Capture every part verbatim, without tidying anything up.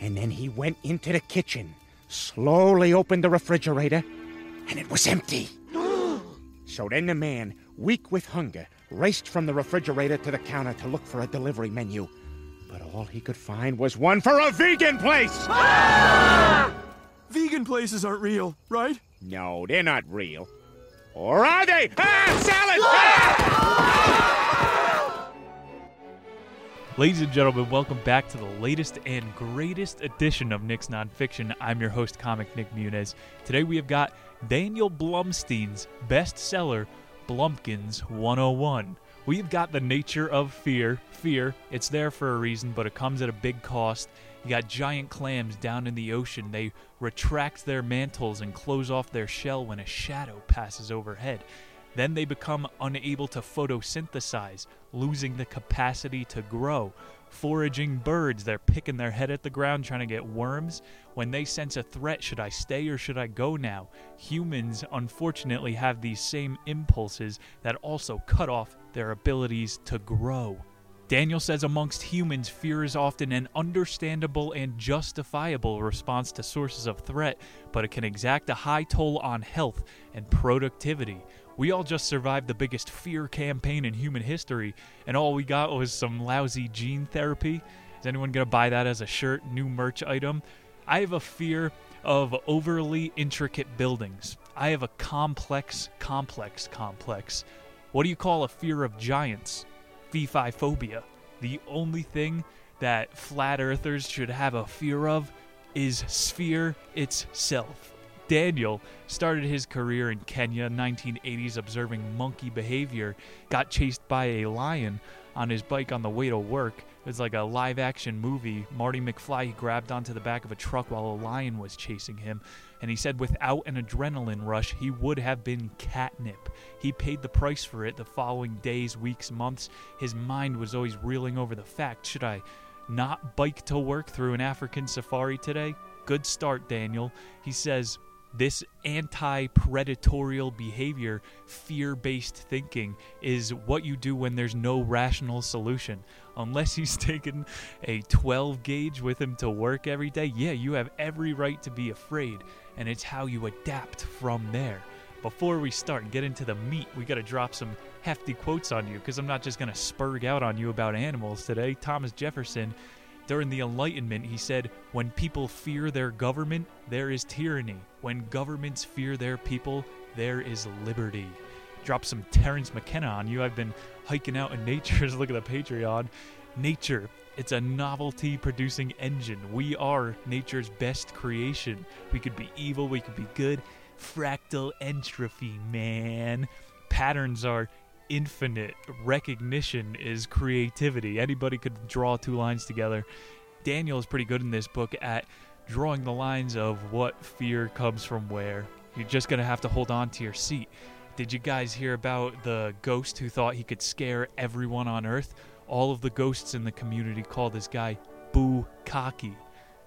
And then he went into the kitchen, slowly opened the refrigerator, and it was empty. So then the man, weak with hunger, raced from the refrigerator to the counter to look for a delivery menu. But all he could find was one for a vegan place! Ah! Vegan places aren't real, right? No, they're not real. Or are they? Ah, salad! Ah! Ladies and gentlemen, welcome back to the latest and greatest edition of Nick's Nonfiction. I'm your host, comic Nick Munez. Today we have got Daniel Blumstein's bestseller, Blumpkins one oh one. We've got the nature of fear. Fear, it's there for a reason, but it comes at a big cost. You got giant clams down in the ocean. They retract their mantles and close off their shell when a shadow passes overhead. Then they become unable to photosynthesize, losing the capacity to grow. Foraging birds, they're picking their head at the ground trying to get worms. When they sense a threat, should I stay or should I go now? Humans, unfortunately, have these same impulses that also cut off their abilities to grow. Daniel says amongst humans, fear is often an understandable and justifiable response to sources of threat, but it can exact a high toll on health and productivity. We all just survived the biggest fear campaign in human history, and all we got was some lousy gene therapy. Is anyone going to buy that as a shirt, new merch item? I have a fear of overly intricate buildings. I have a complex, complex, complex. What do you call a fear of giants? Fifi-phobia. The only thing that flat earthers should have a fear of is sphere itself. Daniel started his career in Kenya, nineteen eighties, observing monkey behavior, got chased by a lion on his bike on the way to work. It was like a live-action movie. Marty McFly grabbed onto the back of a truck while a lion was chasing him, and he said without an adrenaline rush, he would have been catnip. He paid the price for it the following days, weeks, months. His mind was always reeling over the fact, should I not bike to work through an African safari today? Good start, Daniel. He says, this anti-predatorial behavior, fear-based thinking, is what you do when there's no rational solution. Unless he's taking a twelve gauge with him to work every day, yeah, you have every right to be afraid, and it's how you adapt from there. Before we start and get into the meat, we got to drop some hefty quotes on you, because I'm not just going to spurg out on you about animals today. Thomas Jefferson, during the Enlightenment, he said, when people fear their government, there is tyranny. When governments fear their people, there is liberty. Drop some Terence McKenna on you. I've been hiking out in nature. Just look at the Patreon. Nature, it's a novelty-producing engine. We are nature's best creation. We could be evil. We could be good. Fractal entropy, man. Patterns are infinite. Recognition is creativity. Anybody could draw two lines together. Daniel is pretty good in this book at drawing the lines of what fear comes from where. You're just going to have to hold on to your seat. Did you guys hear about the ghost who thought he could scare everyone on Earth? All of the ghosts in the community call this guy Boo Cocky.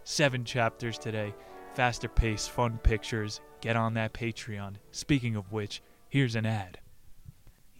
Seven chapters today. Faster pace, fun pictures. Get on that Patreon. Speaking of which, here's an ad.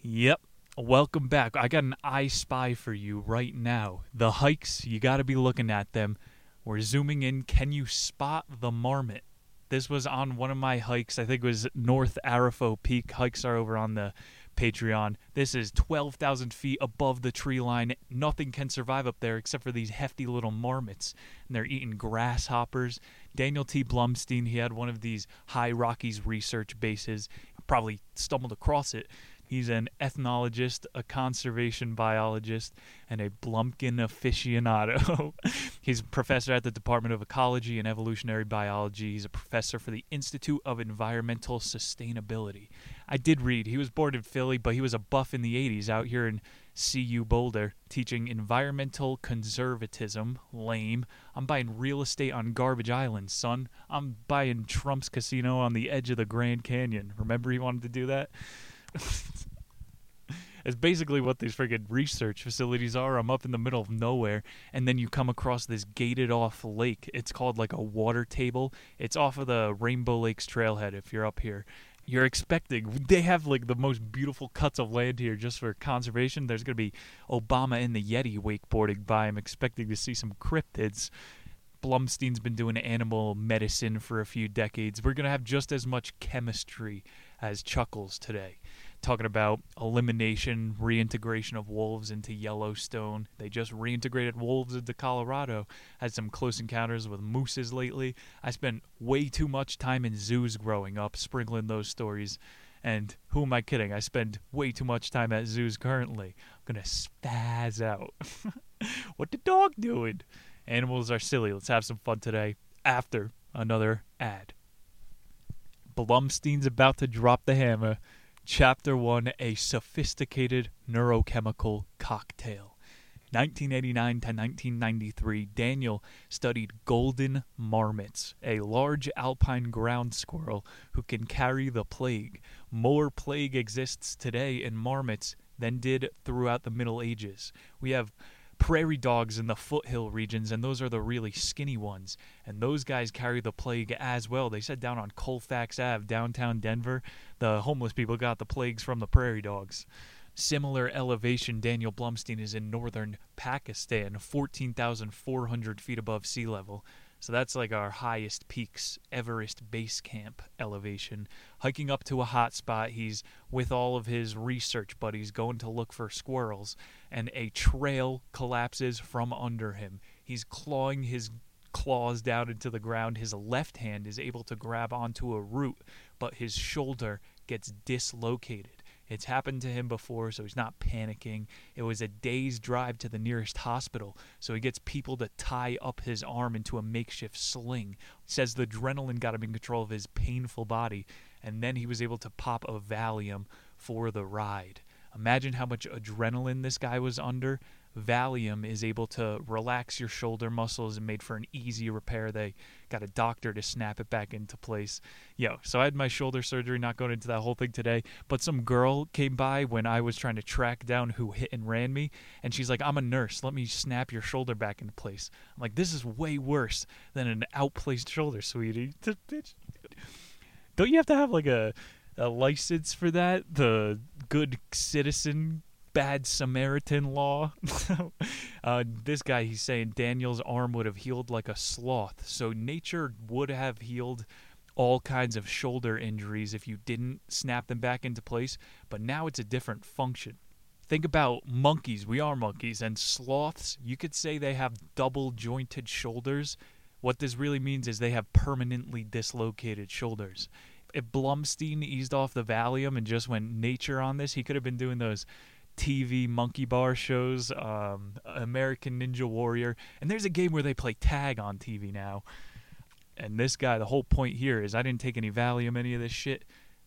Yep. Welcome back. I got an I Spy for you right now. The hikes, you got to be looking at them. We're zooming in. Can you spot the marmot? This was on one of my hikes. I think it was North Arafo Peak. Hikes are over on the Patreon. This is twelve thousand feet above the tree line. Nothing can survive up there except for these hefty little marmots. And they're eating grasshoppers. Daniel T. Blumstein, he had one of these high Rockies research bases. Probably stumbled across it. He's an ethnologist, a conservation biologist, and a Blumpkin aficionado. He's a professor at the Department of Ecology and Evolutionary Biology. He's a professor for the Institute of Environmental Sustainability. I did read. He was born in Philly, but he was a buff in the eighties out here in C U Boulder, teaching environmental conservatism. Lame. I'm buying real estate on Garbage Island, son. I'm buying Trump's casino on the edge of the Grand Canyon. Remember he wanted to do that? It's basically what these friggin' research facilities are. I'm up in the middle of nowhere, and then you come across this gated-off lake. It's called, like, a water table. It's off of the Rainbow Lakes Trailhead if you're up here. you're expecting. They have, like, the most beautiful cuts of land here just for conservation. There's going to be Obama in the Yeti wakeboarding by. I'm expecting to see some cryptids. Blumstein's been doing animal medicine for a few decades. We're going to have just as much chemistry as Chuckles today. Talking about elimination, reintegration of wolves into Yellowstone. They just reintegrated wolves into Colorado. Had some close encounters with mooses lately. I spent way too much time in zoos growing up, sprinkling those stories. And who am I kidding? I spend way too much time at zoos currently. I'm going to spaz out. What the dog doing? Animals are silly. Let's have some fun today after another ad. Blumstein's about to drop the hammer. Chapter one, A Sophisticated Neurochemical Cocktail. nineteen eighty-nine to nineteen ninety-three, Daniel studied golden marmots, a large alpine ground squirrel who can carry the plague. More plague exists today in marmots than did throughout the Middle Ages. We have prairie dogs in the foothill regions, and those are the really skinny ones, and those guys carry the plague as well. They said down on Colfax Ave, downtown Denver, the homeless people got the plagues from the prairie dogs. Similar elevation, Daniel Blumstein is in northern Pakistan, fourteen thousand four hundred feet above sea level. So that's like our highest peaks, Everest Base Camp elevation. Hiking up to a hot spot, he's with all of his research buddies going to look for squirrels, and a trail collapses from under him. He's clawing his claws down into the ground. His left hand is able to grab onto a root, but his shoulder gets dislocated. It's happened to him before, so he's not panicking. It was a day's drive to the nearest hospital, so he gets people to tie up his arm into a makeshift sling. Says the adrenaline got him in control of his painful body, and then he was able to pop a Valium for the ride. Imagine how much adrenaline this guy was under. Valium is able to relax your shoulder muscles and made for an easy repair. They got a doctor to snap it back into place. Yo, so I had my shoulder surgery, not going into that whole thing today, but some girl came by when I was trying to track down who hit and ran me, and she's like, I'm a nurse, let me snap your shoulder back into place. I'm like, this is way worse than an outplaced shoulder, sweetie. Don't you have to have like a, a license for that? The good citizen Bad Samaritan law. uh, this guy, he's saying Daniel's arm would have healed like a sloth. So nature would have healed all kinds of shoulder injuries if you didn't snap them back into place. But now it's a different function. Think about monkeys. We are monkeys. And sloths, you could say they have double jointed shoulders. What this really means is they have permanently dislocated shoulders. If Blumstein eased off the Valium and just went nature on this, he could have been doing those T V monkey bar shows, um, American Ninja Warrior, and there's a game where they play tag on T V now. And this guy, the whole point here is I didn't take any Valium, any of this shit.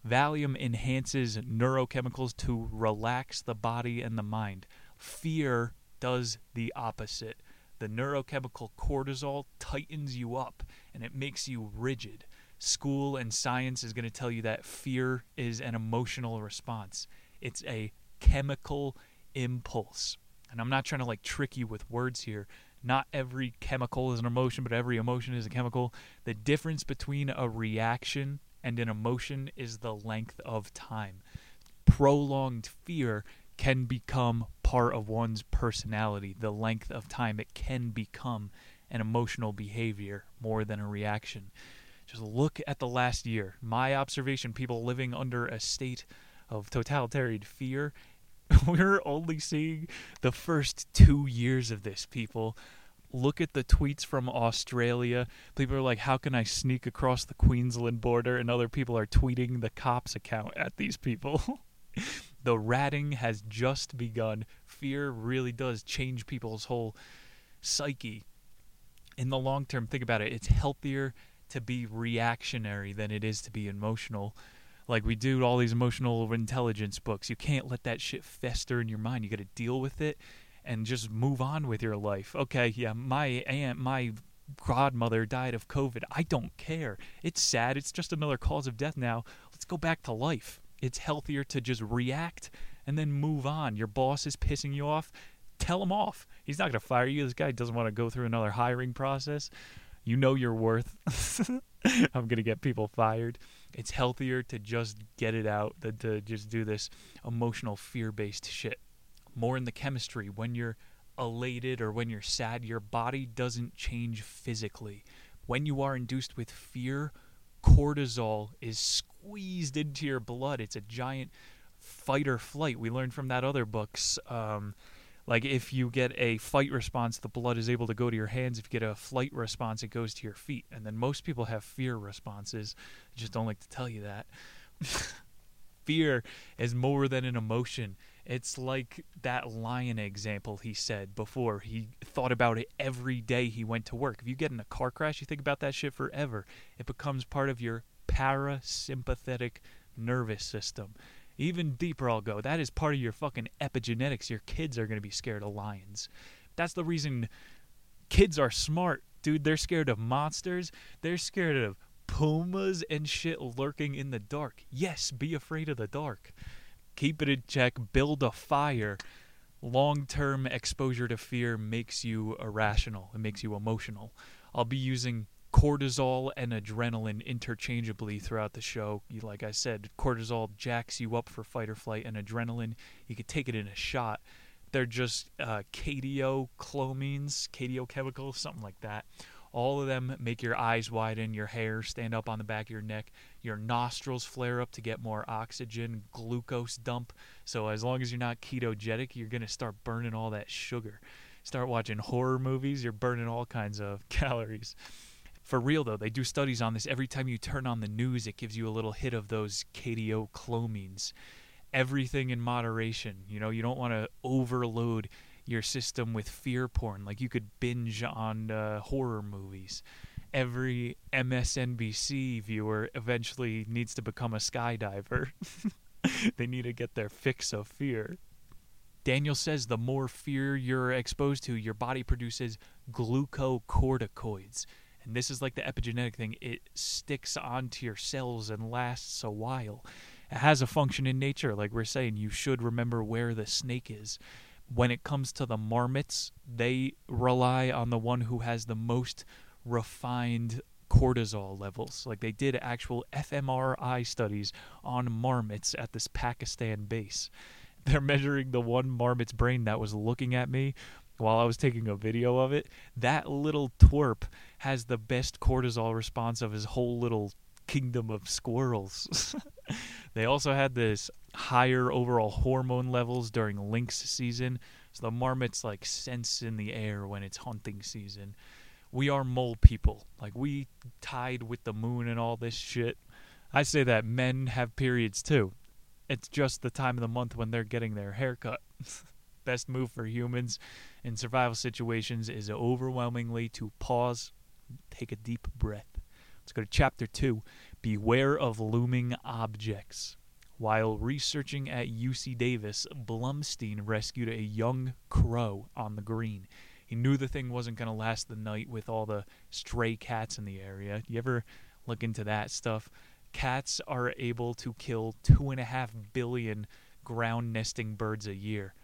Valium enhances neurochemicals to relax the body and the mind. Fear does the opposite. The neurochemical cortisol tightens you up, and it makes you rigid. School and science is going to tell you that fear is an emotional response. It's a chemical impulse. And I'm not trying to like trick you with words here. Not every chemical is an emotion, but every emotion is a chemical. The difference between a reaction and an emotion is the length of time. Prolonged fear can become part of one's personality. The length of time it can become an emotional behavior more than a reaction. Just look at the last year. My observation, people living under a state of totalitarian fear, we're only seeing the first two years of this, people. Look at the tweets from Australia. People are like, how can I sneak across the Queensland border? And other people are tweeting the cops account at these people. The ratting has just begun. Fear really does change people's whole psyche. In the long term, think about it. It's healthier to be reactionary than it is to be emotional. Like, we do all these emotional intelligence books. You can't let that shit fester in your mind. You got to deal with it and just move on with your life. Okay, yeah, my aunt, my godmother died of COVID. I don't care. It's sad. It's just another cause of death now. Let's go back to life. It's healthier to just react and then move on. Your boss is pissing you off. Tell him off. He's not going to fire you. This guy doesn't want to go through another hiring process. You know your worth. I'm going to get people fired. It's healthier to just get it out than to just do this emotional fear-based shit. More in the chemistry. When you're elated or when you're sad, your body doesn't change physically. When you are induced with fear, cortisol is squeezed into your blood. It's a giant fight or flight. We learned from that other books. Um, like if you get a fight response, the blood is able to go to your hands. If you get a flight response, it goes to your feet. And then most people have fear responses. I just don't like to tell you that. Fear is more than an emotion. It's like that lion example he said before. He thought about it every day he went to work. If you get in a car crash, you think about that shit forever. It becomes part of your parasympathetic nervous system. Even deeper I'll go. That is part of your fucking epigenetics. Your kids are going to be scared of lions. That's the reason kids are smart, dude. They're scared of monsters. They're scared of pumas and shit lurking in the dark. Yes, be afraid of the dark. Keep it in check. Build a fire. Long-term exposure to fear makes you irrational. It makes you emotional. I'll be using cortisol and adrenaline interchangeably throughout the show. Like I said, cortisol jacks you up for fight or flight, and adrenaline, you could take it in a shot. They're just uh, kateochlolamines, kateochemicals, something like that. All of them make your eyes widen, your hair stand up on the back of your neck, your nostrils flare up to get more oxygen, glucose dump. So as long as you're not ketogenic, you're going to start burning all that sugar. Start watching horror movies, you're burning all kinds of calories. For real, though, they do studies on this. Every time you turn on the news, it gives you a little hit of those kateochlolamines. Everything in moderation. You know, you don't want to overload your system with fear porn. Like, you could binge on uh, horror movies. Every M S N B C viewer eventually needs to become a skydiver. They need to get their fix of fear. Daniel says the more fear you're exposed to, your body produces glucocorticoids. And this is like the epigenetic thing. It sticks onto your cells and lasts a while. It has a function in nature. Like we're saying, you should remember where the snake is. When it comes to the marmots, they rely on the one who has the most refined cortisol levels. Like they did actual fMRI studies on marmots at this Pakistan base. They're measuring the one marmot's brain that was looking at me while I was taking a video of it. That little twerp has the best cortisol response of his whole little kingdom of squirrels. They also had this higher overall hormone levels during lynx season, so the marmots like sense in the air when it's hunting season. We are mole people. Like, we tied with the moon and all this shit. I say that men have periods too. It's just the time of the month when they're getting their haircut. Best move for humans in survival situations is overwhelmingly to pause, take a deep breath. Let's go to chapter two, Beware of Looming Objects. While researching at U C Davis, Blumstein rescued a young crow on the green. He knew the thing wasn't going to last the night with all the stray cats in the area. You ever look into that stuff? Cats are able to kill two and a half billion ground nesting birds a year.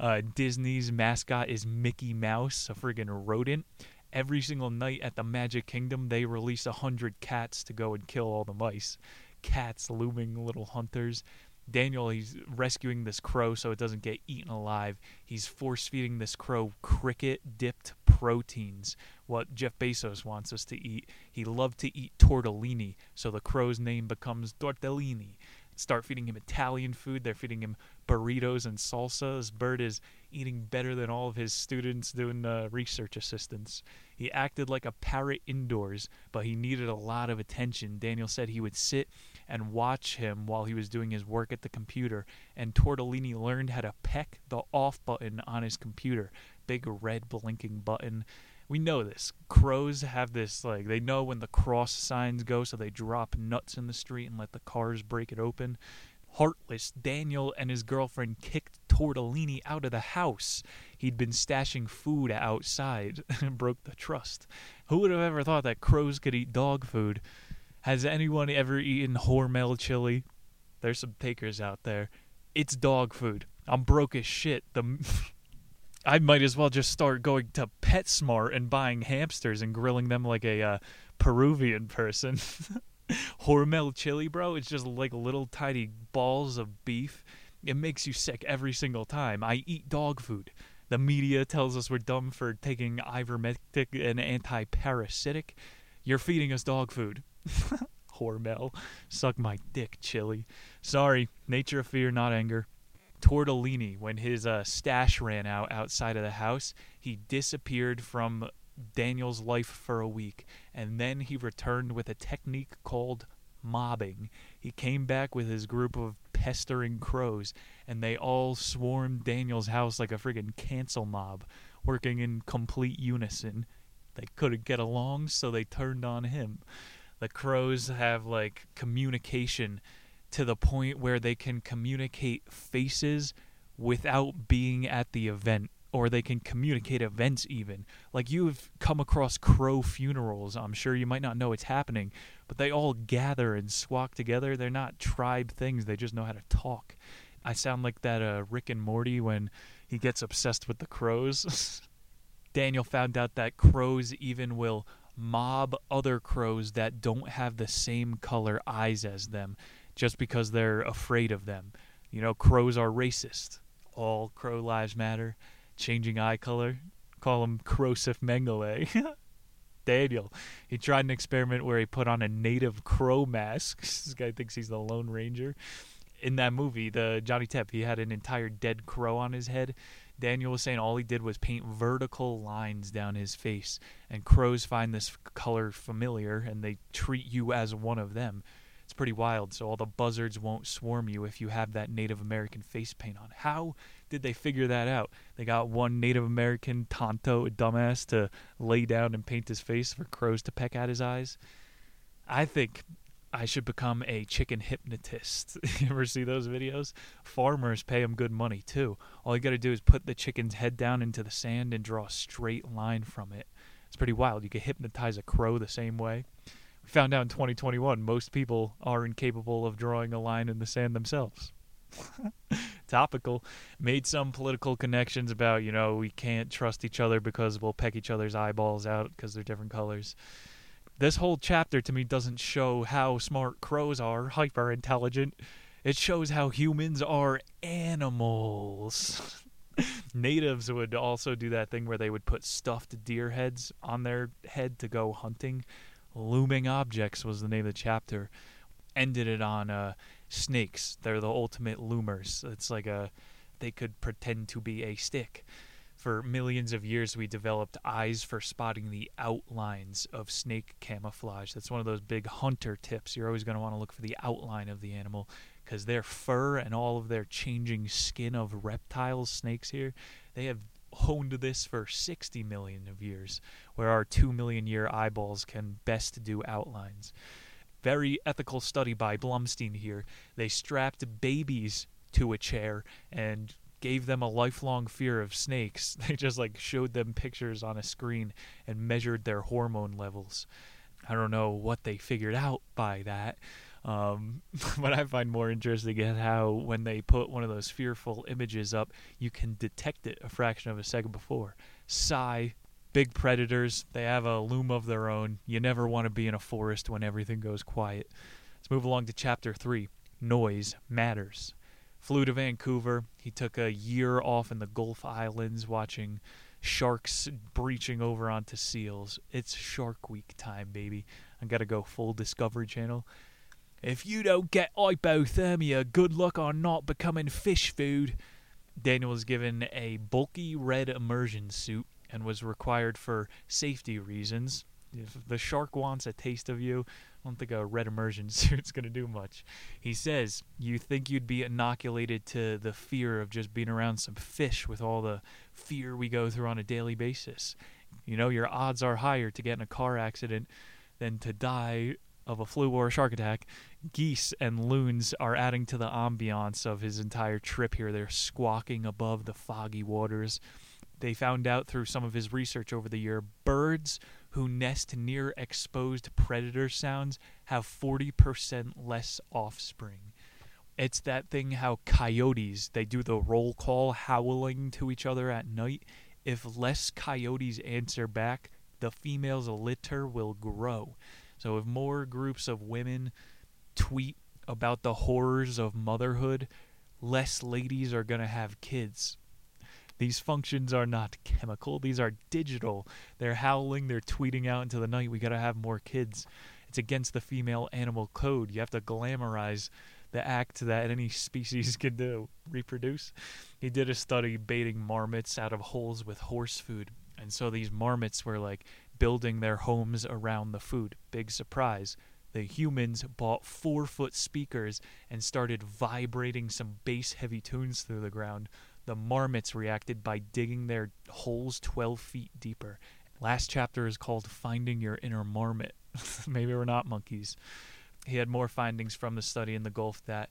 Uh, Disney's mascot is Mickey Mouse, a friggin' rodent. Every single night at the Magic Kingdom, they release one hundred cats to go and kill all the mice. Cats, looming little hunters. Daniel, he's rescuing this crow so it doesn't get eaten alive. He's force-feeding this crow cricket-dipped proteins, what Jeff Bezos wants us to eat. He loved to eat tortellini, so the crow's name becomes Tortellini. Start feeding him Italian food. They're feeding him burritos and salsa. This bird is eating better than all of his students doing uh, research assistance. He acted like a parrot indoors, but he needed a lot of attention. Daniel said he would sit and watch him while he was doing his work at the computer, and Tortellini learned how to peck the off button on his computer. Big red blinking button. We know this. Crows have this, like, they know when the cross signs go, so they drop nuts in the street and let the cars break it open. Heartless, Daniel and his girlfriend kicked Tortellini out of the house. He'd been stashing food outside and broke the trust. Who would have ever thought that crows could eat dog food? Has anyone ever eaten Hormel chili? There's some takers out there. It's dog food. I'm broke as shit. The... I might as well just start going to PetSmart and buying hamsters and grilling them like a uh, Peruvian person. Hormel chili, bro. It's just like little tiny balls of beef. It makes you sick every single time. I eat dog food. The media tells us we're dumb for taking ivermectin and anti-parasitic. You're feeding us dog food. Hormel. Suck my dick, chili. Sorry. Nature of fear, not anger. Tortellini, when his uh, stash ran out outside of the house, he disappeared from Daniel's life for a week, and then he returned with a technique called mobbing. He came back with his group of pestering crows, and they all swarmed Daniel's house like a friggin' cancel mob, working in complete unison. They couldn't get along, so they turned on him. The crows have, like, communication to the point where they can communicate faces without being at the event, or they can communicate events even. Like, you've come across crow funerals. I'm sure you might not know it's happening, but they all gather and squawk together. They're not tribe things. They just know how to talk. I sound like that uh, Rick and Morty when he gets obsessed with the crows. Daniel found out that crows even will mob other crows that don't have the same color eyes as them just because they're afraid of them. You know, crows are racist. All crow lives matter. Changing eye color, call him Crowsef Mengele. Daniel, he tried an experiment where he put on a native crow mask. This guy thinks he's the Lone Ranger. In that movie, the Johnny Depp, he had an entire dead crow on his head. Daniel was saying all he did was paint vertical lines down his face, and crows find this color familiar, and they treat you as one of them. It's pretty wild, so all the buzzards won't swarm you if you have that Native American face paint on. How did they figure that out? They got one Native American, Tonto, a dumbass, to lay down and paint his face for crows to peck at his eyes? I think I should become a chicken hypnotist. You ever see those videos? Farmers pay them good money, too. All you gotta do is put the chicken's head down into the sand and draw a straight line from it. It's pretty wild. You can hypnotize a crow the same way. We found out in twenty twenty-one, most people are incapable of drawing a line in the sand themselves. Topical. Made some political connections about, you know, we can't trust each other because we'll peck each other's eyeballs out because they're different colors. This whole chapter, to me, doesn't show how smart crows are, hyper-intelligent. It shows how humans are animals. Natives would also do that thing where they would put stuffed deer heads on their head to go hunting. Looming Objects was the name of the chapter. Ended it on uh, snakes. They're the ultimate loomers. It's like a, they could pretend to be a stick. For millions of years, we developed eyes for spotting the outlines of snake camouflage. That's one of those big hunter tips. You're always going to want to look for the outline of the animal because their fur and all of their changing skin of reptiles, snakes here, they have honed this for sixty million of years, where our two million year eyeballs can best do outlines. Very ethical study by Blumstein here. They strapped babies to a chair and gave them a lifelong fear of snakes. They just like showed them pictures on a screen and measured their hormone levels. I don't know what they figured out by that. Um, what I find more interesting is how when they put one of those fearful images up, you can detect it a fraction of a second before. Sigh. Big predators. They have a loom of their own. You never want to be in a forest when everything goes quiet. Let's move along to chapter three. Noise matters. Flew to Vancouver. He took a year off in the Gulf Islands watching sharks breaching over onto seals. It's Shark Week time, baby. I gotta go full Discovery Channel. If you don't get hypothermia, good luck on not becoming fish food. Daniel was given a bulky red immersion suit and was required for safety reasons. If the shark wants a taste of you, I don't think a red immersion suit's going to do much. He says, you think you'd be inoculated to the fear of just being around some fish with all the fear we go through on a daily basis. You know, your odds are higher to get in a car accident than to die of a flu or a shark attack. Geese and loons are adding to the ambiance of his entire trip here. They're squawking above the foggy waters. They found out through some of his research over the year, birds who nest near exposed predator sounds have forty percent less offspring. It's that thing how coyotes, they do the roll call howling to each other at night. If less coyotes answer back, the female's litter will grow. So if more groups of women tweet about the horrors of motherhood, less ladies are going to have kids. These functions are not chemical. These are digital. They're howling. They're tweeting out into the night. We got to have more kids. It's against the female animal code. You have to glamorize the act that any species can do, reproduce. He did a study baiting marmots out of holes with horse food. And so these marmots were like building their homes around the food. Big surprise. The humans bought four-foot speakers and started vibrating some bass-heavy tunes through the ground. The marmots reacted by digging their holes twelve feet deeper. Last chapter is called Finding Your Inner Marmot. Maybe we're not monkeys. He had more findings from the study in the Gulf that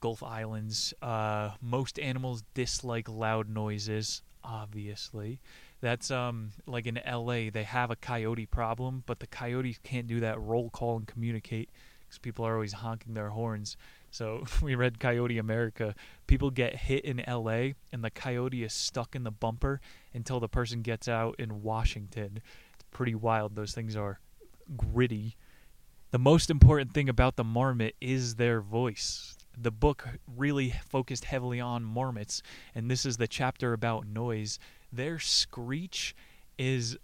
Gulf Islands. Uh, most animals dislike loud noises, obviously. That's um like in L A, they have a coyote problem, but the coyotes can't do that roll call and communicate because people are always honking their horns. So we read Coyote America. People get hit in L A, and the coyote is stuck in the bumper until the person gets out in Washington. It's pretty wild. Those things are gritty. The most important thing about the marmot is their voice. The book really focused heavily on marmots, and this is the chapter about noise. Their screech is,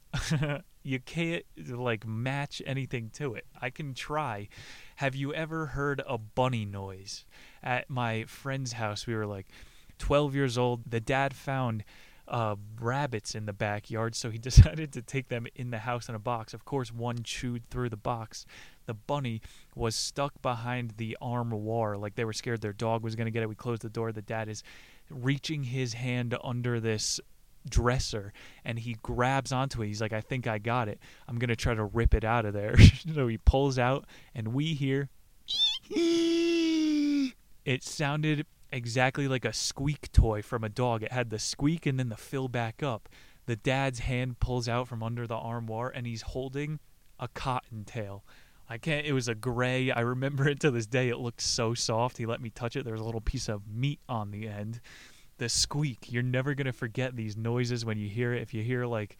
you can't, like, match anything to it. I can try. Have you ever heard a bunny noise? At my friend's house, we were, like, twelve years old. The dad found uh, rabbits in the backyard, so he decided to take them in the house in a box. Of course, one chewed through the box. The bunny was stuck behind the armoire, like they were scared their dog was going to get it. We closed the door. The dad is reaching his hand under this dresser, and he grabs onto it. He's like, I think I got it. I'm going to try to rip it out of there. So he pulls out, and we hear... It sounded exactly like a squeak toy from a dog. It had the squeak and then the fill back up. The dad's hand pulls out from under the armoire, and he's holding a cottontail. I can't, it was a gray, I remember it to this day, it looked so soft, he let me touch it, there was a little piece of meat on the end. The squeak, you're never going to forget these noises when you hear it. If you hear like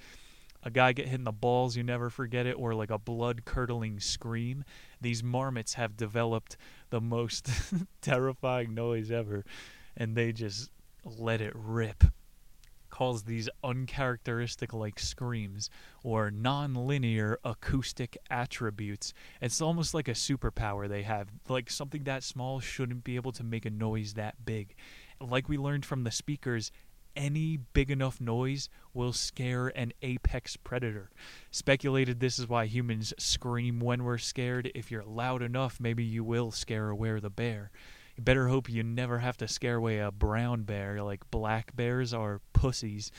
a guy get hit in the balls, you never forget it, or like a blood-curdling scream. These marmots have developed the most terrifying noise ever, and they just let it rip. Calls these uncharacteristic like screams or non-linear acoustic attributes. It's almost like a superpower they have. Like something that small shouldn't be able to make a noise that big. Like we learned from the speakers, any big enough noise will scare an apex predator. Speculated this is why humans scream when we're scared. If you're loud enough, maybe you will scare away the bear. You better hope you never have to scare away a brown bear, like black bears are pussies.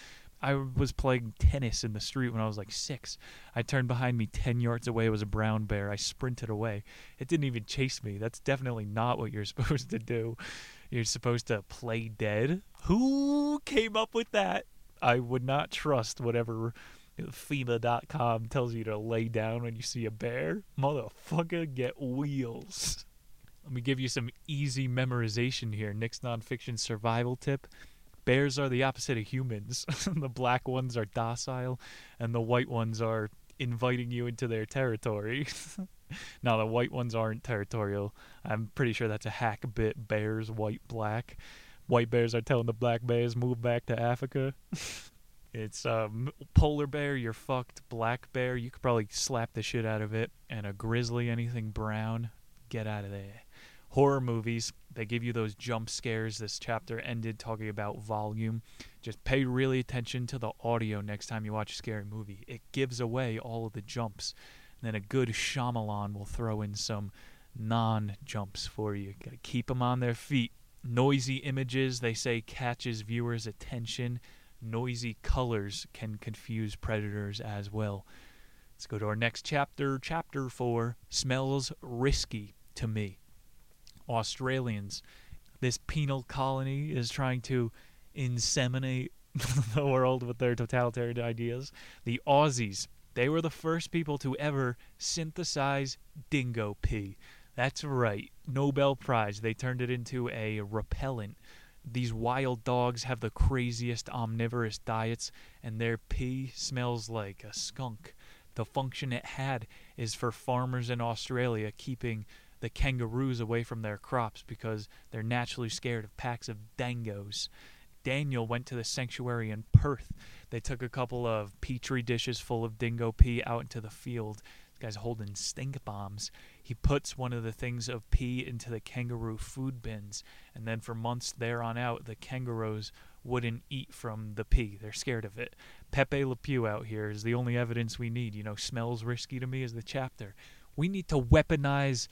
I was playing tennis in the street when I was like six. I turned behind me ten yards away, it was a brown bear. I sprinted away. It didn't even chase me. That's definitely not what you're supposed to do. You're supposed to play dead. Who came up with that? I would not trust whatever FEMA dot com tells you to lay down when you see a bear. Motherfucker, get wheels. Let me give you some easy memorization here. Nick's nonfiction survival tip. Bears are the opposite of humans. The black ones are docile, and the white ones are inviting you into their territory. No, the white ones aren't territorial. I'm pretty sure that's a hack bit. Bears, white, black. White bears are telling the black bears, move back to Africa. It's um polar bear, you're fucked. Black bear, you could probably slap the shit out of it. And a grizzly, anything brown, get out of there. Horror movies, they give you those jump scares. This chapter ended talking about volume. Just pay really attention to the audio next time you watch a scary movie. It gives away all of the jumps. And then a good Shyamalan will throw in some non-jumps for you. Got to keep them on their feet. Noisy images, they say, catches viewers' attention. Noisy colors can confuse predators as well. Let's go to our next chapter. Chapter four, smells risky to me. Australians. This penal colony is trying to inseminate the world with their totalitarian ideas. The Aussies, they were the first people to ever synthesize dingo pee. That's right, Nobel Prize. They turned it into a repellent. These wild dogs have the craziest omnivorous diets, and their pee smells like a skunk. The function it had is for farmers in Australia keeping the kangaroos away from their crops because they're naturally scared of packs of dingoes. Daniel went to the sanctuary in Perth. They took a couple of petri dishes full of dingo pee out into the field. This guy's holding stink bombs. He puts one of the things of pee into the kangaroo food bins, and then for months there on out, the kangaroos wouldn't eat from the pee. They're scared of it. Pepe Le Pew out here is the only evidence we need. You know, smells risky to me is the chapter. We need to weaponize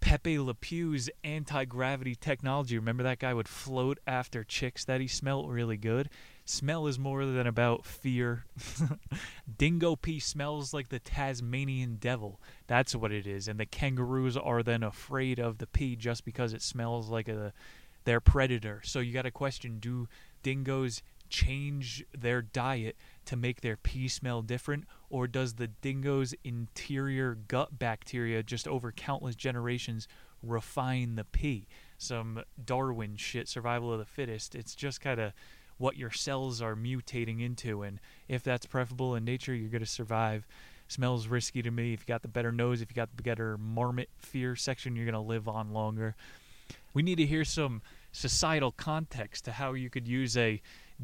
Pepe Le Pew's anti-gravity technology. Remember that guy would float after chicks that he smelled really good? Smell is more than about fear. Dingo pee smells like the Tasmanian devil. That's what it is. And the kangaroos are then afraid of the pee just because it smells like a their predator. So you got a question, do dingoes change their diet to make their pee smell different, or does the dingo's interior gut bacteria just over countless generations refine the pee? Some Darwin shit, survival of the fittest. It's just kind of what your cells are mutating into, and if that's preferable in nature, you're going to survive. Smells risky to me. If you got the better nose, if you got the better marmot fear section, you're going to live on longer. We need to hear some societal context to how you could use a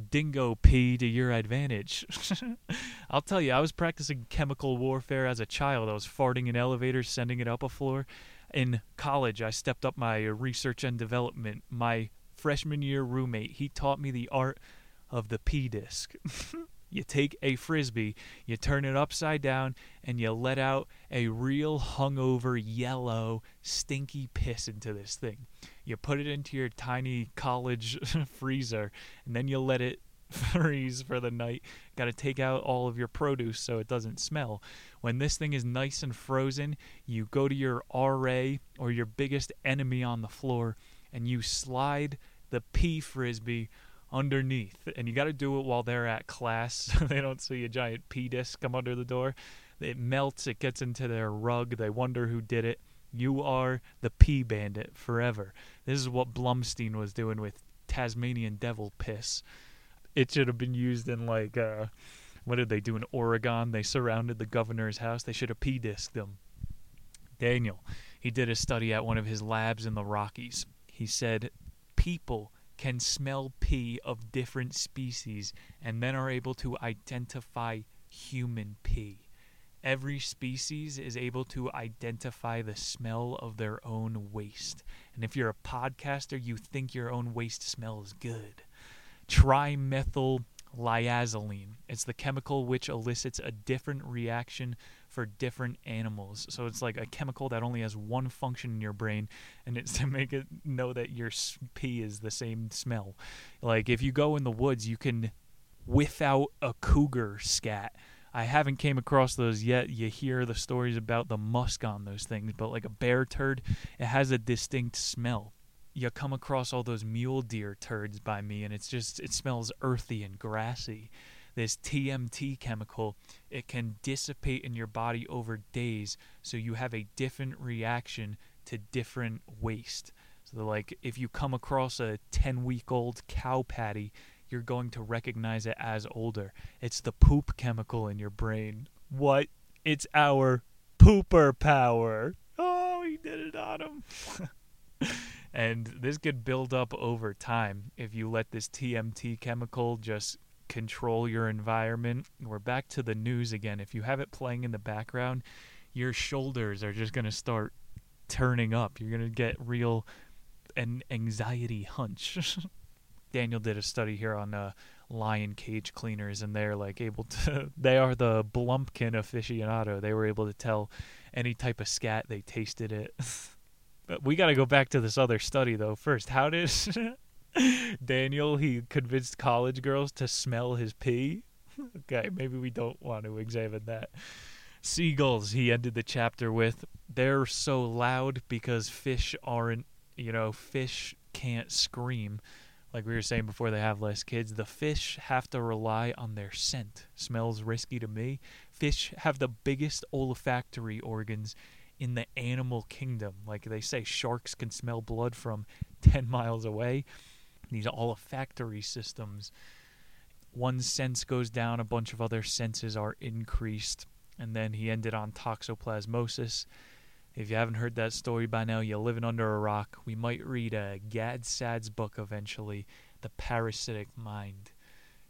dingo pee to your advantage. I'll tell you, I was practicing chemical warfare as a child. I was farting in elevators, sending it up a floor. In college, I stepped up my research and development. My freshman year roommate, he taught me the art of the pee disc. You take a Frisbee, you turn it upside down, and you let out a real hungover, yellow, stinky piss into this thing. You put it into your tiny college freezer, and then you let it freeze for the night. Got to take out all of your produce so it doesn't smell. When this thing is nice and frozen, you go to your R A or your biggest enemy on the floor, and you slide the pee Frisbee underneath, and you got to do it while they're at class so they don't see a giant pee disc come under the door. It melts, it gets into their rug, they wonder who did it. You are the pee bandit forever. This is what Blumstein was doing with Tasmanian devil piss. It should have been used in, like, uh, what did they do in Oregon? They surrounded the governor's house. They should have pee disced them. Daniel, he did a study at one of his labs in the Rockies. He said, people can smell pee of different species and then are able to identify human pee. Every species is able to identify the smell of their own waste. And if you're a podcaster, you think your own waste smells good. Trimethylthiazoline. It's the chemical which elicits a different reaction for different animals. So it's like a chemical that only has one function in your brain, and it's to make it know that your pee is the same smell. Like, if you go in the woods, you can whiff out a cougar scat. I haven't came across those yet. You hear the stories about the musk on those things, but like a bear turd, it has a distinct smell. You come across all those mule deer turds by me, and it's just, it smells earthy and grassy. This T M T chemical, it can dissipate in your body over days, so you have a different reaction to different waste. So, like, if you come across a ten-week-old cow patty, you're going to recognize it as older. It's the poop chemical in your brain. What? It's our pooper power. Oh, he did it on him. And this could build up over time if you let this T M T chemical just control your environment. We're back to the news again. If you have it playing in the background, your shoulders are just going to start turning up. You're going to get real an anxiety hunch. Daniel did a study here on uh, lion cage cleaners, and they're like able to, they are the Blumpkin aficionado. They were able to tell any type of scat. They tasted it. But we got to go back to this other study though first. How did Daniel, he convinced college girls to smell his pee? Okay, maybe we don't want to examine that. Seagulls, he ended the chapter with, they're so loud because fish aren't, you know, fish can't scream. Like we were saying before, they have less kids. The fish have to rely on their scent. Smells risky to me. Fish have the biggest olfactory organs in the animal kingdom. Like they say, sharks can smell blood from ten miles away. These olfactory systems. One sense goes down, a bunch of other senses are increased. and then he ended on toxoplasmosis. If you haven't heard that story by now, you're living under a rock. We might read a Gad Sad's book eventually, The Parasitic Mind.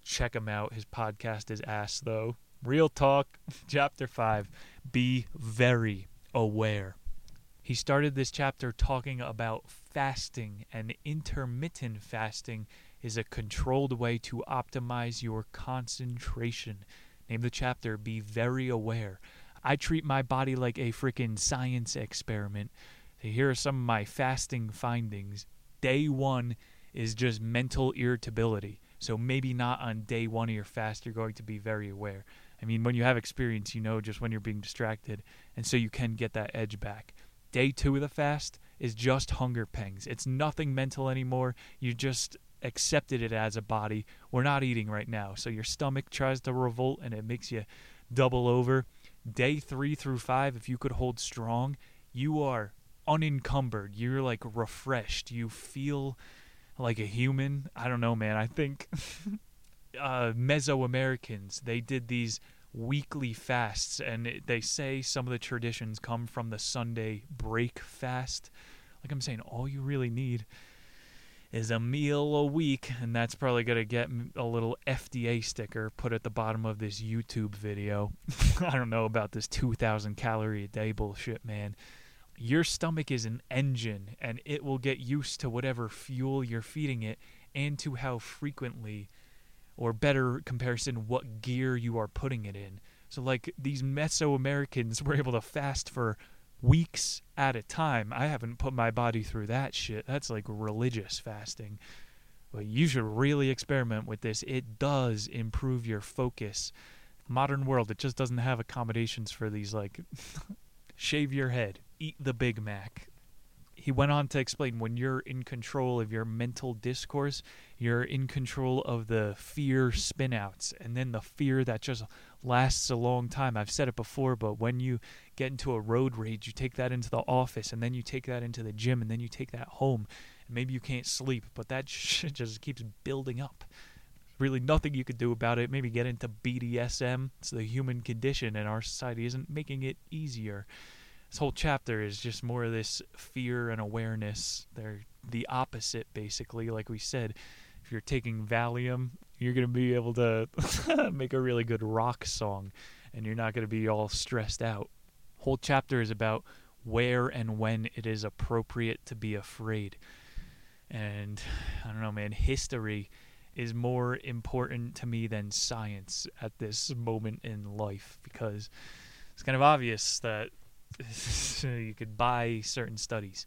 Check him out. His podcast is ass, though. Real Talk, Chapter five. Be very aware. He started this chapter talking about fasting, and intermittent fasting is a controlled way to optimize your concentration. Name the chapter, Be Very Aware. I treat my body like a freaking science experiment. So here are some of my fasting findings. Day one is just mental irritability. So maybe not on day one of your fast, you're going to be very aware. I mean, when you have experience, you know just when you're being distracted. And so you can get that edge back. Day two of the fast is just hunger pangs. It's nothing mental anymore. You just accepted it as a body. We're not eating right now. So your stomach tries to revolt and it makes you double over. Day three through five, if you could hold strong, you are unencumbered. You're like refreshed. You feel like a human. I don't know, man. I think uh, Mesoamericans, they did these weekly fasts, and it, they say some of the traditions come from the Sunday break fast. Like I'm saying, all you really need is a meal a week, and that's probably going to get a little F D A sticker put at the bottom of this YouTube video. I don't know about this two thousand calorie a day bullshit, man. Your stomach is an engine, and it will get used to whatever fuel you're feeding it and to how frequently, or better comparison, what gear you are putting it in. So like these Mesoamericans were able to fast for weeks at a time. I haven't put my body through that shit. That's like religious fasting. But you should really experiment with this. It does improve your focus. Modern world, it just doesn't have accommodations for these, like, shave your head, eat the Big Mac. He went on to explain when you're in control of your mental discourse, you're in control of the fear spin-outs, and then the fear that just lasts a long time. I've said it before, but when you get into a road rage, you take that into the office, and then you take that into the gym, and then you take that home. And maybe you can't sleep, but that shit just keeps building up. Really nothing you could do about it. Maybe get into B D S M. It's the human condition, and our society isn't making it easier. This whole chapter is just more of this fear and awareness. They're the opposite, basically. Like we said, if you're taking Valium, you're going to be able to make a really good rock song, and you're not going to be all stressed out. Whole chapter is about where and when it is appropriate to be afraid. And I don't know, man, history is more important to me than science at this moment in life, because it's kind of obvious that you could buy certain studies.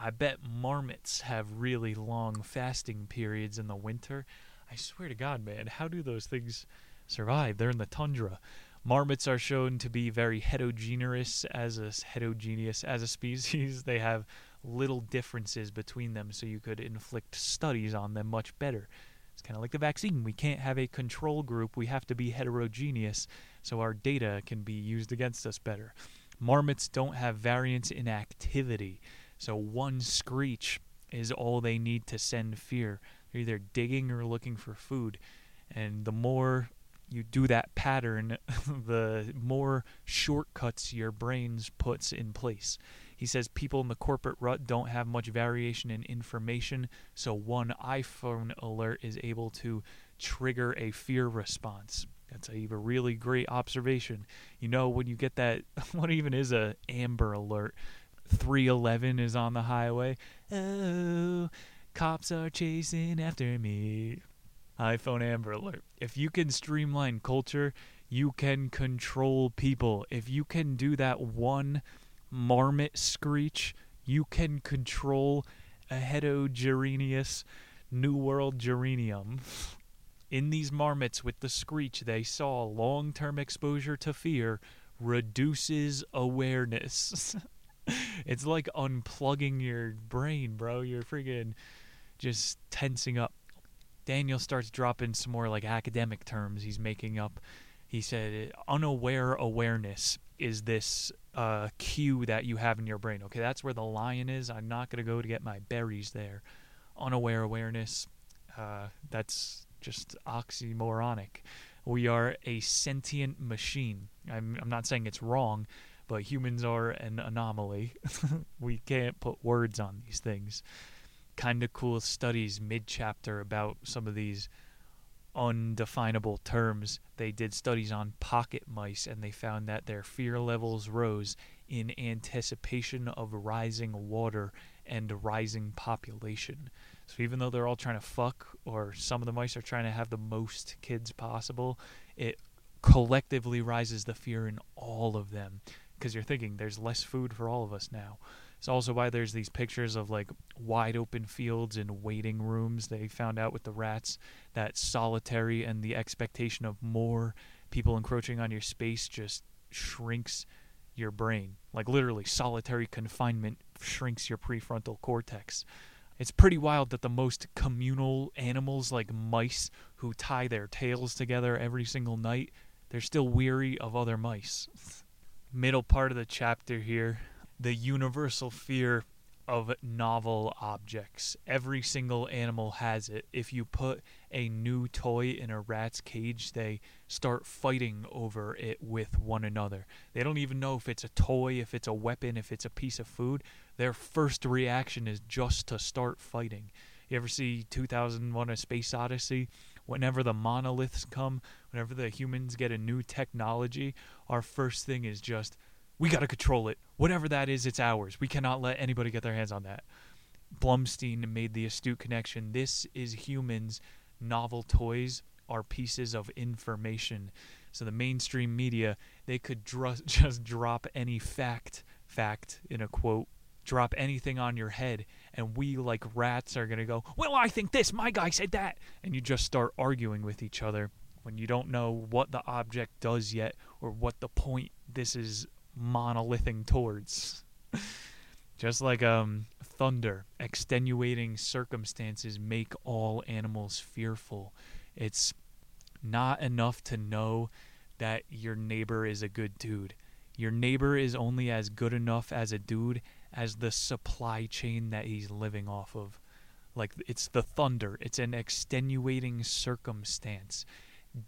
I bet marmots have really long fasting periods in the winter. I swear to God, man, how do those things survive? They're in the tundra. Marmots are shown to be very heterogeneous as a heterogeneous as a species. They have little differences between them, so you could inflict studies on them much better. It's kind of like the vaccine. We can't have a control group. We have to be heterogeneous so our data can be used against us better. Marmots don't have variance in activity, so one screech is all they need to send fear. They're either digging or looking for food. And the more you do that pattern, the more shortcuts your brains puts in place. He says people in the corporate rut don't have much variation in information, so one iPhone alert is able to trigger a fear response. That's a really great observation. You know, when you get that, what even is a Amber Alert? three eleven is on the highway. Oh, cops are chasing after me. iPhone Amber Alert. If you can streamline culture, you can control people. If you can do that one marmot screech, you can control a heterogeneous New World geranium. In these marmots with the screech, they saw long-term exposure to fear reduces awareness. It's like unplugging your brain, bro. You're freaking just tensing up. Daniel starts dropping some more like academic terms he's making up. He said unaware awareness is this uh, cue that you have in your brain. Okay, that's where the lion is. I'm not going to go to get my berries there. Unaware awareness, uh, that's just oxymoronic. We are a sentient machine. I'm, I'm not saying it's wrong, but humans are an anomaly. We can't put words on these things. Kind of cool studies mid-chapter about some of these undefinable terms. They did studies on pocket mice, and they found that their fear levels rose in anticipation of rising water and rising population. So even though they're all trying to fuck, or some of the mice are trying to have the most kids possible, it collectively rises the fear in all of them, because you're thinking there's less food for all of us now. It's also why there's these pictures of, like, wide open fields and waiting rooms. They found out with the rats that solitary and the expectation of more people encroaching on your space just shrinks your brain. Like, literally, solitary confinement shrinks your prefrontal cortex. It's pretty wild that the most communal animals, like mice, who tie their tails together every single night, they're still weary of other mice. Middle part of the chapter here. The universal fear of novel objects. Every single animal has it. If you put a new toy in a rat's cage, they start fighting over it with one another. They don't even know if it's a toy, if it's a weapon, if it's a piece of food. Their first reaction is just to start fighting. You ever see two thousand one A Space Odyssey? Whenever the monoliths come, whenever the humans get a new technology, our first thing is just, we got to control it. Whatever that is, it's ours. We cannot let anybody get their hands on that. Blumstein made the astute connection. This is humans. Novel toys are pieces of information. So the mainstream media, they could dr- just drop any fact, fact in a quote, drop anything on your head, and we, like rats, are going to go, well, I think this, my guy said that. And you just start arguing with each other when you don't know what the object does yet or what the point this is monolithing towards. Just like um thunder, extenuating circumstances make all animals fearful. It's not enough to know that your neighbor is a good dude. Your neighbor is only as good enough as a dude as the supply chain that he's living off of. Like, it's the thunder. It's an extenuating circumstance.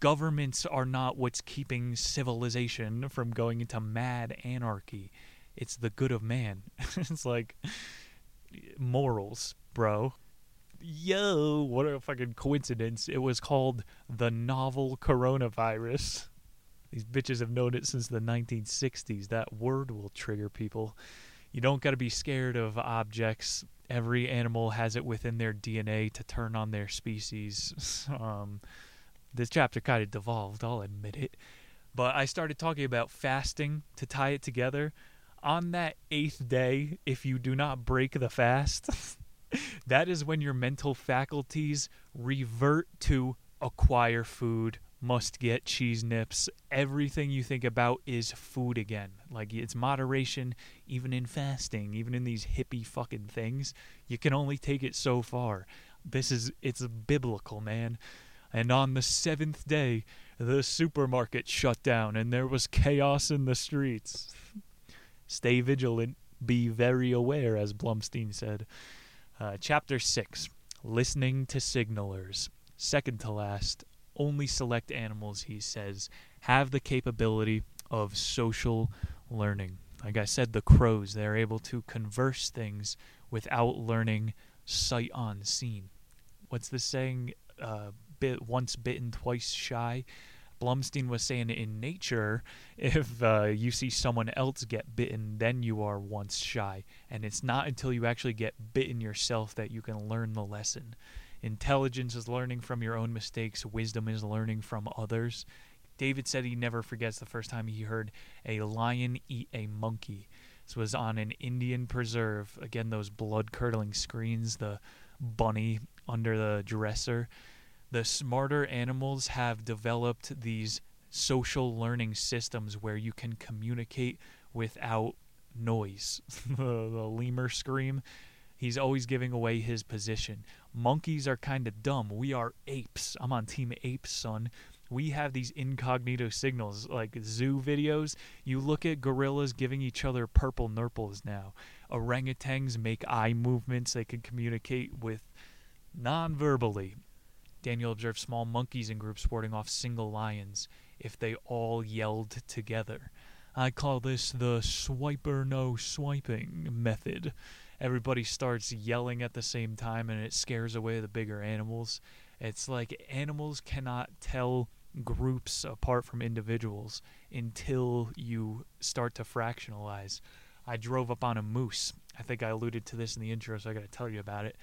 Governments are not what's keeping civilization from going into mad anarchy. It's the good of man. It's like morals, bro. Yo, what a fucking coincidence. It was called the novel coronavirus. These bitches have known it since the nineteen sixties. That word will trigger people. You don't got to be scared of objects. Every animal has it within their D N A to turn on their species. um... This chapter kind of devolved, I'll admit it. But I started talking about fasting to tie it together. On that eighth day, if you do not break the fast, that is when your mental faculties revert to acquire food, must get cheese nips. Everything you think about is food again. Like, it's moderation, even in fasting, even in these hippie fucking things. You can only take it so far. This is, it's biblical, man. And on the seventh day, the supermarket shut down, and there was chaos in the streets. Stay vigilant, be very aware, as Blumstein said. Uh, chapter six, listening to signalers. Second to last, only select animals, he says, have the capability of social learning. Like I said, the crows, they're able to converse things without learning sight unseen. What's the saying? Uh... Bit, once bitten, twice shy. Blumstein was saying in nature, if uh, you see someone else get bitten, then you are once shy. And it's not until you actually get bitten yourself that you can learn the lesson. Intelligence is learning from your own mistakes. Wisdom is learning from others. David said he never forgets the first time he heard a lion eat a monkey. This was on an Indian preserve. Again, those blood-curdling screens, the bunny under the dresser. The smarter animals have developed these social learning systems where you can communicate without noise. the, the lemur scream, he's always giving away his position. Monkeys are kind of dumb. We are apes. I'm on team apes, son. We have these incognito signals, like zoo videos. You look at gorillas giving each other purple nurples now. Orangutans make eye movements. They can communicate with non-verbally. Daniel observed small monkeys in groups warding off single lions if they all yelled together. I call this the swiper no swiping method. Everybody starts yelling at the same time and it scares away the bigger animals. It's like animals cannot tell groups apart from individuals until you start to fractionalize. I drove up on a moose. I think I alluded to this in the intro, so I gotta tell you about it.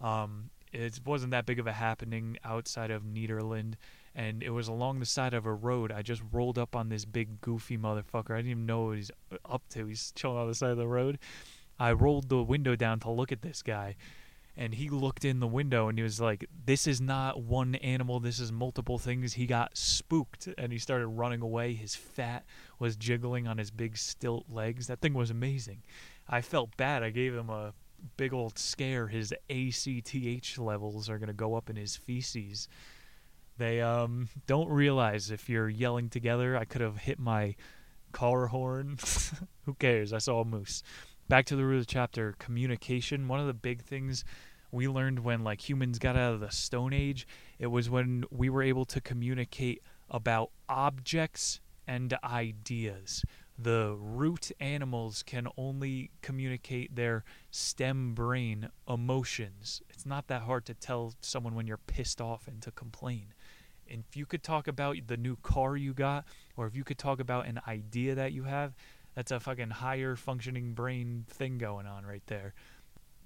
Um, it wasn't that big of a happening outside of Nederland, and it was along the side of a road. I just rolled up on this big goofy motherfucker. I didn't even know what he's up to. He's chilling on the side of the road. I rolled the window down to look at this guy, and he looked in the window, and he was like, this is not one animal, this is multiple things. He got spooked, and he started running away. His fat was jiggling on his big stilt legs. That thing was amazing. I felt bad. I gave him a big old scare. His A C T H levels are going to go up in his feces. They um, don't realize if you're yelling together. I could have hit my car horn. Who cares? I saw a moose. Back to the root of the chapter, communication. One of the big things we learned when like humans got out of the Stone Age, it was when we were able to communicate about objects and ideas. The root animals can only communicate their stem brain emotions. It's not that hard to tell someone when you're pissed off and to complain. And if you could talk about the new car you got, or if you could talk about an idea that you have, that's a fucking higher functioning brain thing going on right there.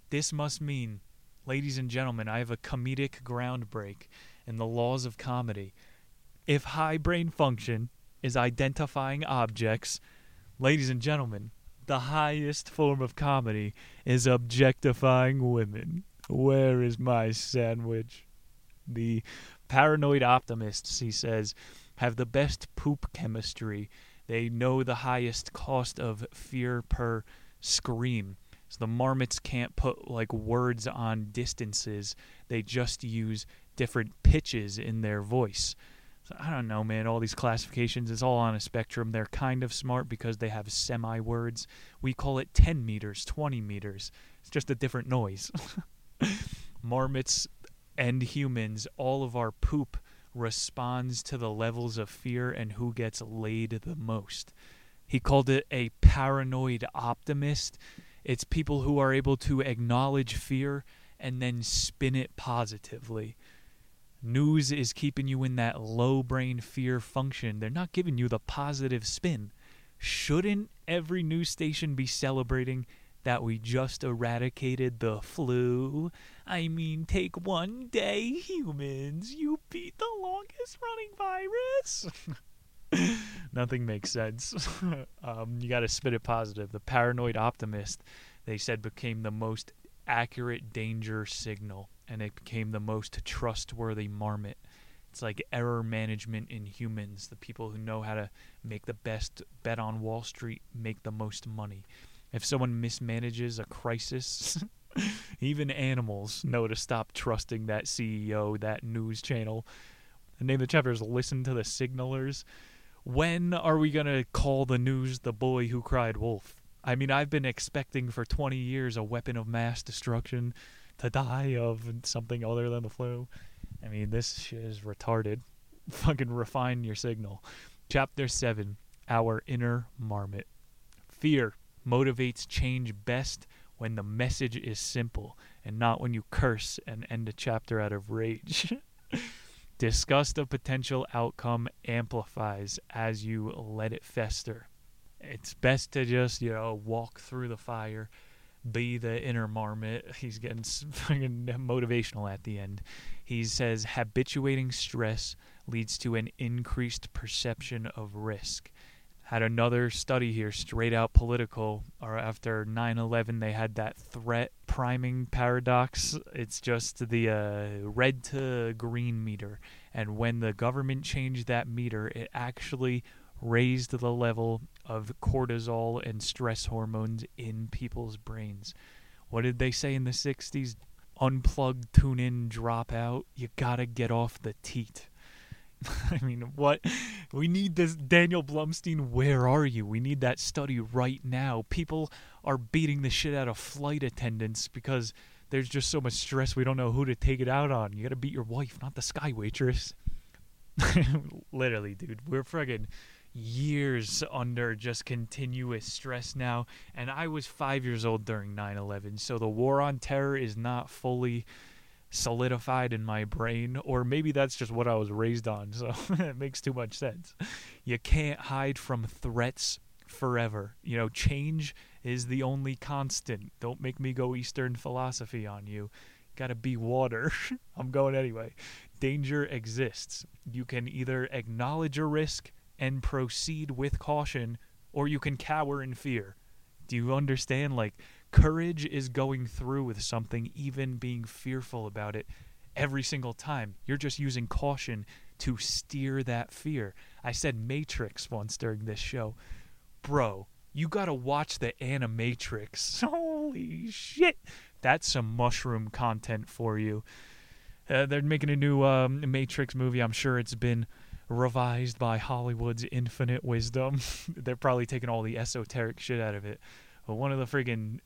This must mean, ladies and gentlemen, I have a comedic ground break in the laws of comedy. If high brain function is identifying objects, ladies and gentlemen, the highest form of comedy is objectifying women. Where is my sandwich? The paranoid optimists, he says, have the best poop chemistry. They know the highest cost of fear per scream. So the marmots can't put like words on distances. They just use different pitches in their voice. So I don't know, man. All these classifications, it's all on a spectrum. They're kind of smart because they have semi-words. We call it ten meters, twenty meters. It's just a different noise. Marmots and humans, all of our poop responds to the levels of fear and who gets laid the most. He called it a paranoid optimist. It's people who are able to acknowledge fear and then spin it positively. News is keeping you in that low brain fear function. They're not giving you the positive spin. Shouldn't every news station be celebrating that we just eradicated the flu? I mean, take one day, humans. You beat the longest-running virus. Nothing makes sense. um, you got to spit it positive. The paranoid optimist, they said, became the most accurate danger signal, and it became the most trustworthy marmot. It's like error management in humans. The people who know how to make the best bet on Wall Street make the most money. If someone mismanages a crisis, even animals know to stop trusting that C E O, that news channel. The name of the chapter is Listen to the Signalers. When are we going to call the news the boy who cried wolf? I mean, I've been expecting for twenty years a weapon of mass destruction to die of something other than the flu. I mean, this shit is retarded. Fucking refine your signal. Chapter seven, Our Inner Marmot. Fear motivates change best when the message is simple and not when you curse and end a chapter out of rage. Disgust of potential outcome amplifies as you let it fester. It's best to just, you know, walk through the fire, be the inner marmot. He's getting fucking motivational at the end. He says, habituating stress leads to an increased perception of risk. Had another study here, straight out political, or after nine eleven, they had that threat priming paradox. It's just the uh, red to green meter. And when the government changed that meter, it actually raised the level of cortisol and stress hormones in people's brains. What did they say in the sixties? Unplug, tune in, drop out. You gotta get off the teat. I mean, what? We need this, Daniel Blumstein, where are you? We need that study right now. People are beating the shit out of flight attendants because there's just so much stress, we don't know who to take it out on. You gotta beat your wife, not the sky waitress. Literally, dude, we're friggin' years under just continuous stress now, and I was five years old during nine eleven, so the war on terror is not fully solidified in my brain, or maybe that's just what I was raised on, so it makes too much sense. You can't hide from threats forever. You know, change is the only constant. Don't make me go Eastern philosophy on you. Gotta be water. I'm going anyway. Danger exists. You can either acknowledge a risk and proceed with caution, or you can cower in fear. Do you understand? Like, courage is going through with something, even being fearful about it every single time. You're just using caution to steer that fear. I said Matrix once during this show. Bro, you gotta watch the Animatrix. Holy shit. That's some mushroom content for you. Uh, they're making a new um, Matrix movie. I'm sure it's been revised by Hollywood's infinite wisdom. They're probably taking all the esoteric shit out of it. But one of the friggin'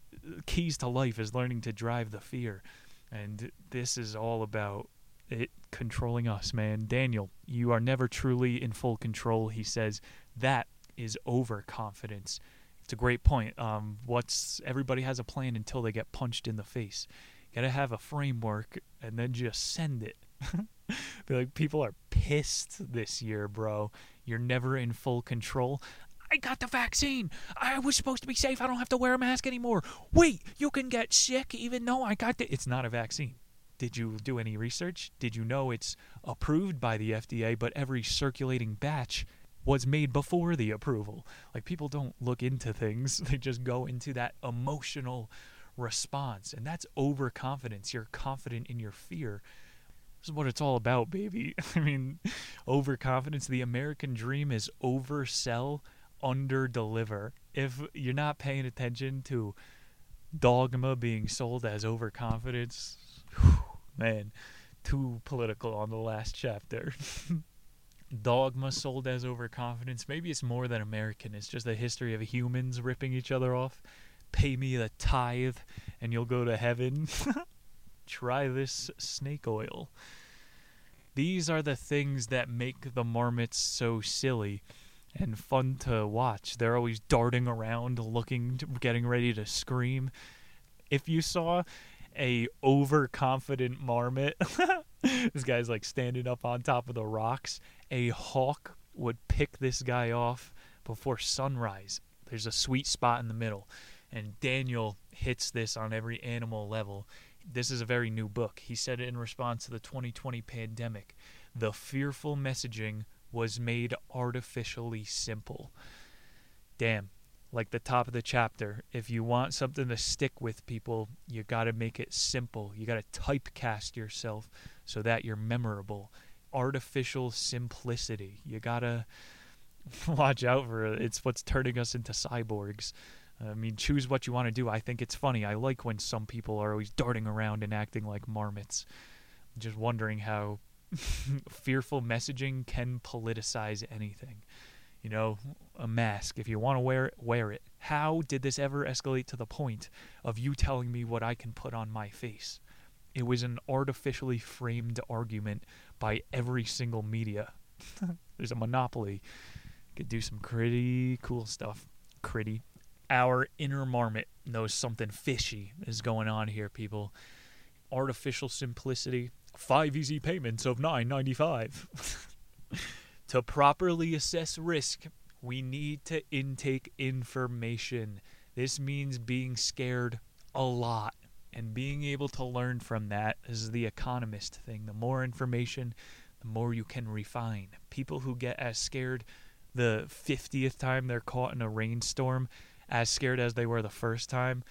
keys to life is learning to drive the fear. And this is all about it controlling us, man. Daniel, you are never truly in full control. He says that is overconfidence. It's a great point. Um, what's everybody has a plan until they get punched in the face. You gotta have a framework and then just send it. Be like, people are pissed this year, bro. You're never in full control. I got the vaccine. I was supposed to be safe. I don't have to wear a mask anymore. Wait, you can get sick even though I got the... It's not a vaccine. Did you do any research? Did you know it's approved by the F D A, but every circulating batch was made before the approval? Like, people don't look into things. They just go into that emotional response, and that's overconfidence. You're confident in your fear. This is what it's all about, baby. I mean, overconfidence. The American dream is oversell, under-deliver. If you're not paying attention to dogma being sold as overconfidence, whew, man, too political on the last chapter. Dogma sold as overconfidence. Maybe it's more than American. It's just the history of humans ripping each other off. Pay me the tithe and you'll go to heaven. Try this snake oil. These are the things that make the marmots so silly and fun to watch. They're always darting around, looking, getting ready to scream. If you saw a overconfident marmot, this guy's like standing up on top of the rocks, a hawk would pick this guy off before sunrise. There's a sweet spot in the middle, and Daniel hits this on every animal level. This is a very new book. He said it in response to the twenty twenty pandemic. The fearful messaging was made artificially simple. Damn, like the top of the chapter, if you want something to stick with people, you gotta make it simple. You gotta typecast yourself so that you're memorable. Artificial simplicity. You gotta watch out for it. It's what's turning us into cyborgs. I mean, choose what you want to do. I think it's funny. I like when some people are always darting around and acting like marmots. Just wondering how fearful messaging can politicize anything. You know, a mask. If you want to wear it, wear it. How did this ever escalate to the point of you telling me what I can put on my face? It was an artificially framed argument by every single media. There's a monopoly. Could do some pretty cool stuff. Pretty. Our inner marmot knows something fishy is going on here, people. Artificial simplicity. Five easy payments of nine ninety-five. To properly assess risk, we need to intake information. This means being scared a lot and being able to learn from that. This is the economist thing. The more information, the more you can refine. People who get as scared the fiftieth time they're caught in a rainstorm as scared as they were the first time.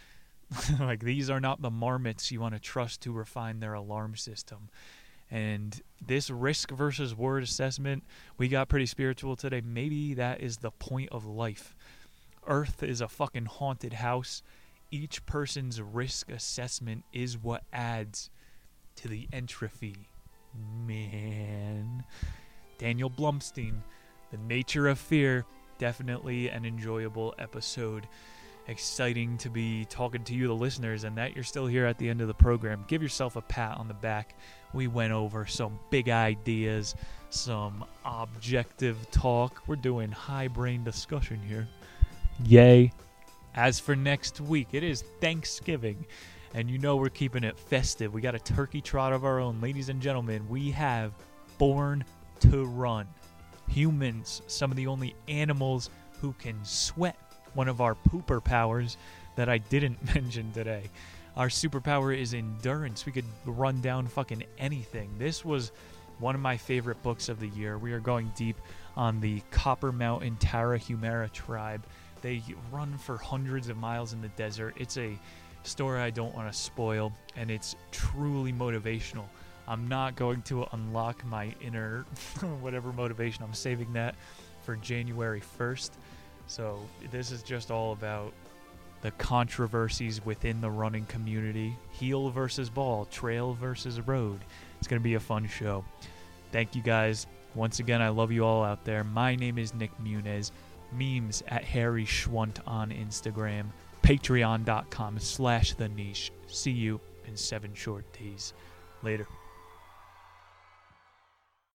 Like, these are not the marmots you want to trust to refine their alarm system. And this risk versus reward assessment, we got pretty spiritual today. Maybe that is the point of life. Earth is a fucking haunted house. Each person's risk assessment is what adds to the entropy. Man. Daniel Blumstein, The Nature of Fear. Definitely an enjoyable episode. exciting to be talking to you, the listeners, and that you're still here at the end of the program. Give yourself a pat on the back. We went over some big ideas, some objective talk. We're doing high brain discussion here. Yay. As for next week, it is Thanksgiving, and you know we're keeping it festive. We got a turkey trot of our own. Ladies and gentlemen, we have Born to Run. Humans, some of the only animals who can sweat. One of our pooper powers that I didn't mention today. Our superpower is endurance. We could run down fucking anything. This was one of my favorite books of the year. We are going deep on the Copper Mountain Tarahumara tribe. They run for hundreds of miles in the desert. It's a story I don't want to spoil, and it's truly motivational. I'm not going to unlock my inner whatever motivation. I'm saving that for January first. So this is just all about the controversies within the running community. Heel versus ball, trail versus road. It's going to be a fun show. Thank you guys. Once again, I love you all out there. My name is Nick Munez. Memes at Harry Schwunt on Instagram. Patreon dot com slash The Niche. See you in seven short days. Later.